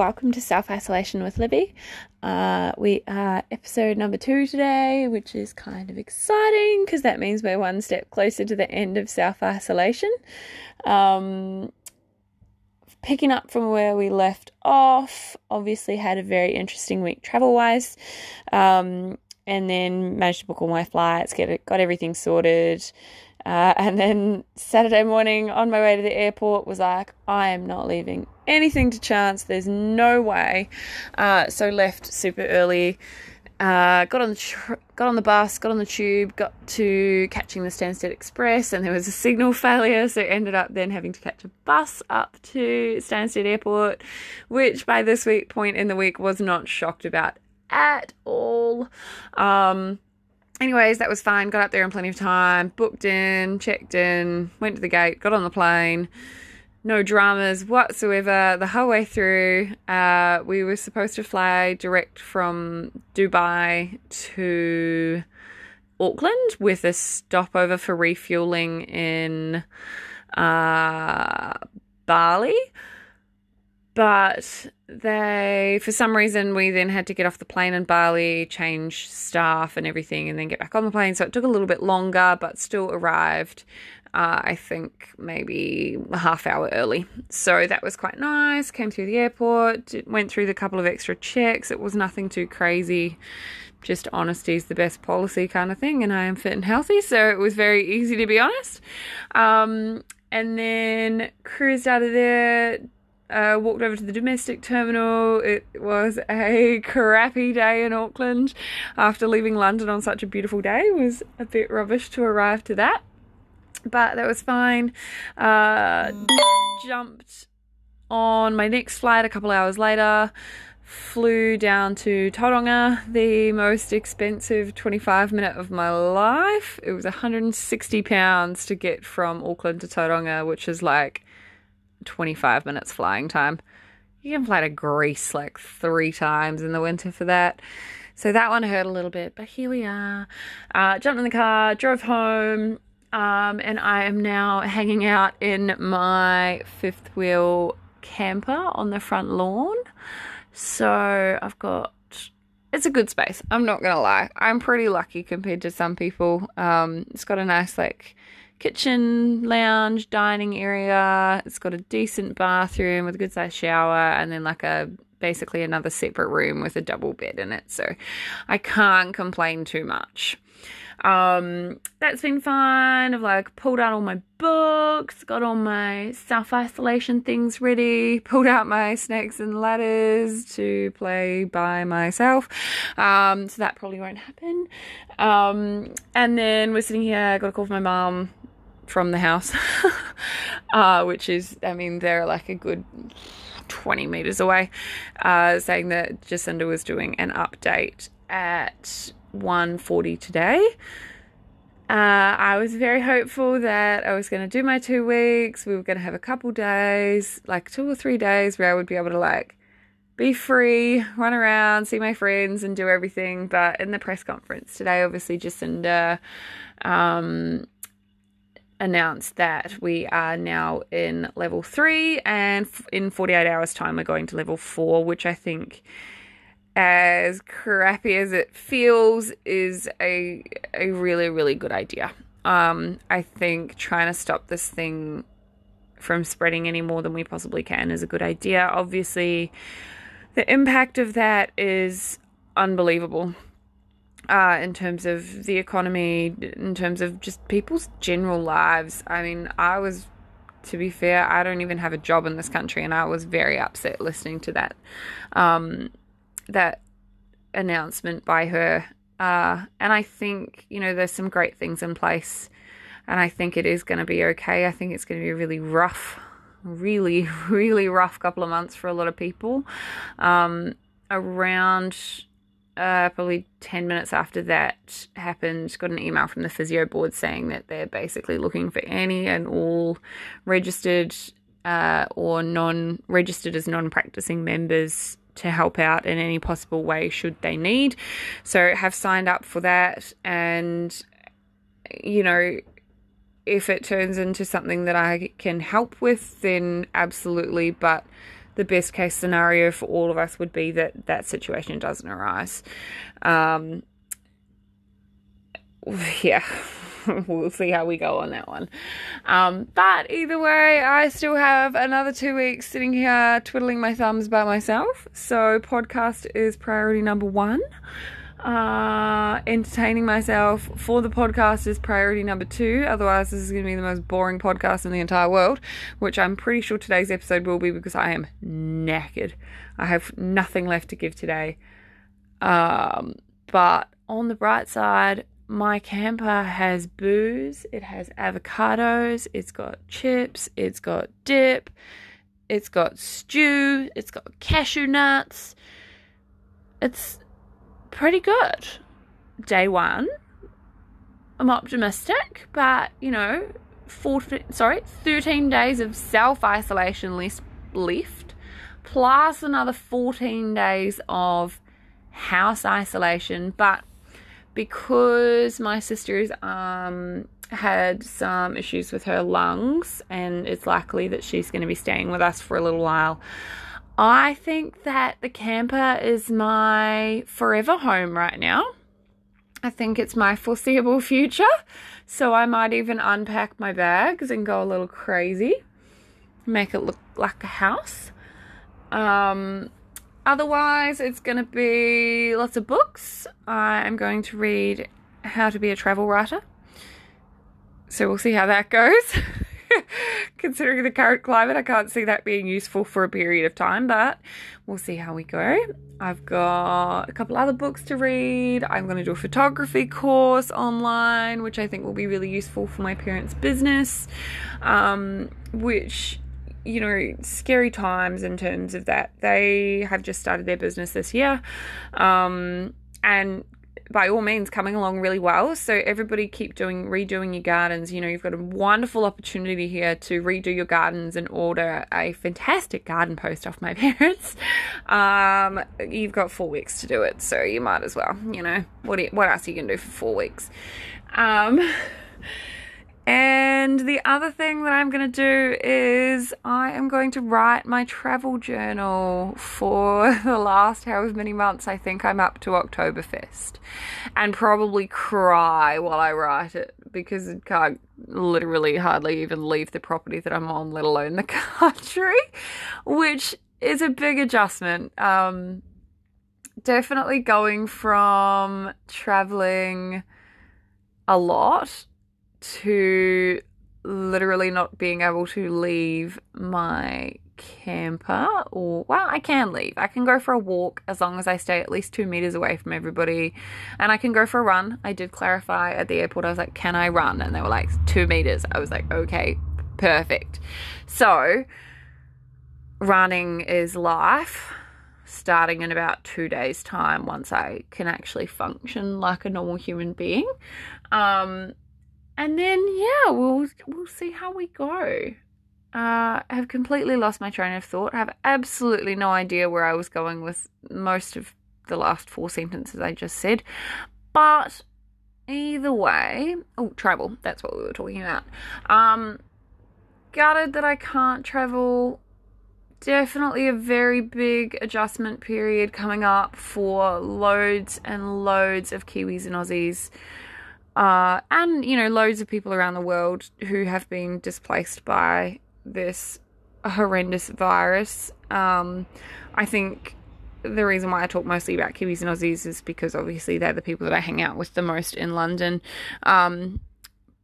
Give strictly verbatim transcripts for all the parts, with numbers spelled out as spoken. Welcome to Self-Isolation with Libby. Uh, we are episode number two today, which is kind of exciting because that means we're one step closer to the end of self-isolation. Um, picking up from where we left off, obviously had a very interesting week travel-wise, um, and then managed to book all my flights, get it, got everything sorted. Uh, and then Saturday morning on my way to the airport was like, I am not leaving anything to chance. There's no way. Uh, so left super early, uh, got on the, tr- got on the bus, got on the tube, got to catching the Stansted Express, and there was a signal failure. So ended up then having to catch a bus up to Stansted Airport, which by this week point in the week was not shocked about at all. Um, Anyways, that was fine. Got up there in plenty of time, booked in, checked in, went to the gate, got on the plane. No dramas whatsoever. The whole way through, uh, we were supposed to fly direct from Dubai to Auckland with a stopover for refueling in uh, Bali. But they, for some reason, we then had to get off the plane in Bali, change staff and everything, and then get back on the plane. So it took a little bit longer, but still arrived, uh, I think, maybe a half hour early. So that was quite nice. Came through the airport, went through the couple of extra checks. It was nothing too crazy. Just honesty is the best policy kind of thing, and I am fit and healthy. So it was very easy to be honest. Um, and then cruised out of there. Uh, walked over to the domestic terminal. It was a crappy day in Auckland. After leaving London on such a beautiful day, it was a bit rubbish to arrive to that, but that was fine. Uh, jumped on my next flight a couple hours later, flew down to Tauranga, the most expensive twenty-five minute of my life. It was one hundred sixty pounds to get from Auckland to Tauranga, which is like twenty-five minutes flying time. You can fly to Greece like three times in the winter for that. So that one hurt a little bit, but here we are. Uh, jumped in the car, drove home, um, and I am now hanging out in my fifth wheel camper on the front lawn. So I've got, it's a good space. I'm not going to lie. I'm pretty lucky compared to some people. Um, it's got a nice like kitchen, lounge, dining area. It's got a decent bathroom with a good sized shower, and then like a basically another separate room with a double bed in it, so I can't complain too much. Um, that's been fun. I've like pulled out all my books, got all my self-isolation things ready, pulled out my snakes and ladders to play by myself. Um, so that probably won't happen. Um, and then we're sitting here, I got a call from my mum from the house, uh, which is, I mean, they're like a good twenty meters away, uh, saying that Jacinda was doing an update at one forty today. Uh, I was very hopeful that I was going to do my two weeks. We were going to have a couple days, like two or three days where I would be able to like be free, run around, see my friends and do everything. But in the press conference today, obviously Jacinda, um, announced that we are now in level three, and f- in forty-eight hours time we're going to level four, which I think, as crappy as it feels, is a a really really good idea. um I think trying to stop this thing from spreading any more than we possibly can is a good idea. Obviously the impact of that is unbelievable, uh in terms of the economy, in terms of just people's general lives. I mean, I was to be fair I don't even have a job in this country, and I was very upset listening to that um that announcement by her. Uh, and I think, you know, there's some great things in place, and I think it is going to be okay. I think it's going to be a really rough, really, really rough couple of months for a lot of people. Um, around uh, probably ten minutes after that happened, got an email from the physio board saying that they're basically looking for any and all registered uh, or non-registered as non-practicing members to help out in any possible way should they need. So have signed up for that, and you know, if it turns into something that I can help with, then absolutely. But the best case scenario for all of us would be that that situation doesn't arise. Um, yeah, we'll see how we go on that one. Um, but either way, I still have another two weeks sitting here twiddling my thumbs by myself. So podcast is priority number one. Uh, entertaining myself for the podcast is priority number two. Otherwise, this is going to be the most boring podcast in the entire world, which I'm pretty sure today's episode will be because I am knackered. I have nothing left to give today. Um, but on the bright side, my camper has booze, it has avocados, it's got chips, it's got dip, it's got stew, it's got cashew nuts. It's pretty good. Day one, I'm optimistic, but, you know, fourteen, sorry, thirteen days of self-isolation left, plus another fourteen days of house isolation, but because my sister's um had some issues with her lungs and it's likely that she's going to be staying with us for a little while, I think that the camper is my forever home right now. I think it's my foreseeable future. So I might even unpack my bags and go a little crazy, make it look like a house. Um... Otherwise, it's going to be lots of books. I am going to read How to Be a Travel Writer. So we'll see how that goes. Considering the current climate, I can't see that being useful for a period of time, but we'll see how we go. I've got a couple other books to read. I'm going to do a photography course online, which I think will be really useful for my parents' business, um, which... you know, scary times in terms of that. They have just started their business this year, um, and by all means coming along really well. So everybody keep doing, redoing your gardens. You know, you've got a wonderful opportunity here to redo your gardens and order a fantastic garden post off my parents. Um, you've got four weeks to do it, so you might as well, you know, what, do you, what else are you going to do for four weeks? Um... And the other thing that I'm going to do is I am going to write my travel journal for the last however many months. I think I'm up to Oktoberfest, and probably cry while I write it because I can't literally hardly even leave the property that I'm on, let alone the country, which is a big adjustment. Um, definitely going from traveling a lot to literally not being able to leave my camper, or, well, I can leave. I can go for a walk as long as I stay at least two meters away from everybody, and I can go for a run. I did clarify at the airport. I was like, can I run? And they were like, two meters. I was like, okay, perfect. So running is life, starting in about two days' time once I can actually function like a normal human being. Um, And then, yeah, we'll we'll see how we go. Uh, I have completely lost my train of thought. I have absolutely no idea where I was going with most of the last four sentences I just said. But either way... Oh, travel. That's what we were talking about. Um, gutted that I can't travel. Definitely a very big adjustment period coming up for loads and loads of Kiwis and Aussies. Uh, and, you know, loads of people around the world who have been displaced by this horrendous virus. Um, I think the reason why I talk mostly about Kiwis and Aussies is because obviously they're the people that I hang out with the most in London. Um,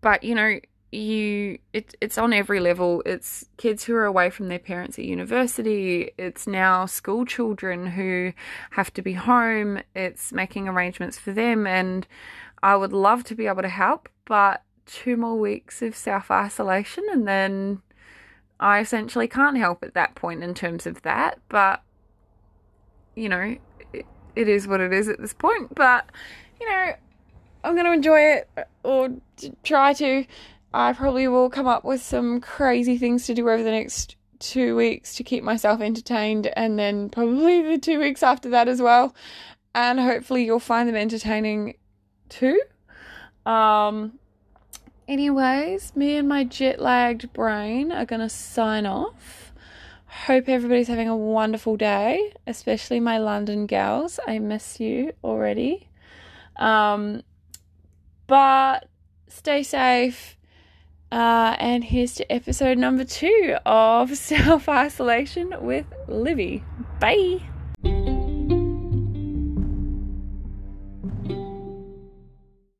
but, you know, you it, it's on every level. It's kids who are away from their parents at university. It's now school children who have to be home. It's making arrangements for them, and I would love to be able to help, but two more weeks of self-isolation and then I essentially can't help at that point in terms of that. But, you know, it, it is what it is at this point. But, you know, I'm going to enjoy it, or try to. I probably will come up with some crazy things to do over the next two weeks to keep myself entertained, and then probably the two weeks after that as well. And hopefully you'll find them entertaining too. Um, anyways, me and my jet lagged brain are gonna sign off. Hope everybody's having a wonderful day, especially my London gals. I miss you already. Um, but stay safe. Uh, and here's to episode number two of Self-Isolation with Livy. Bye.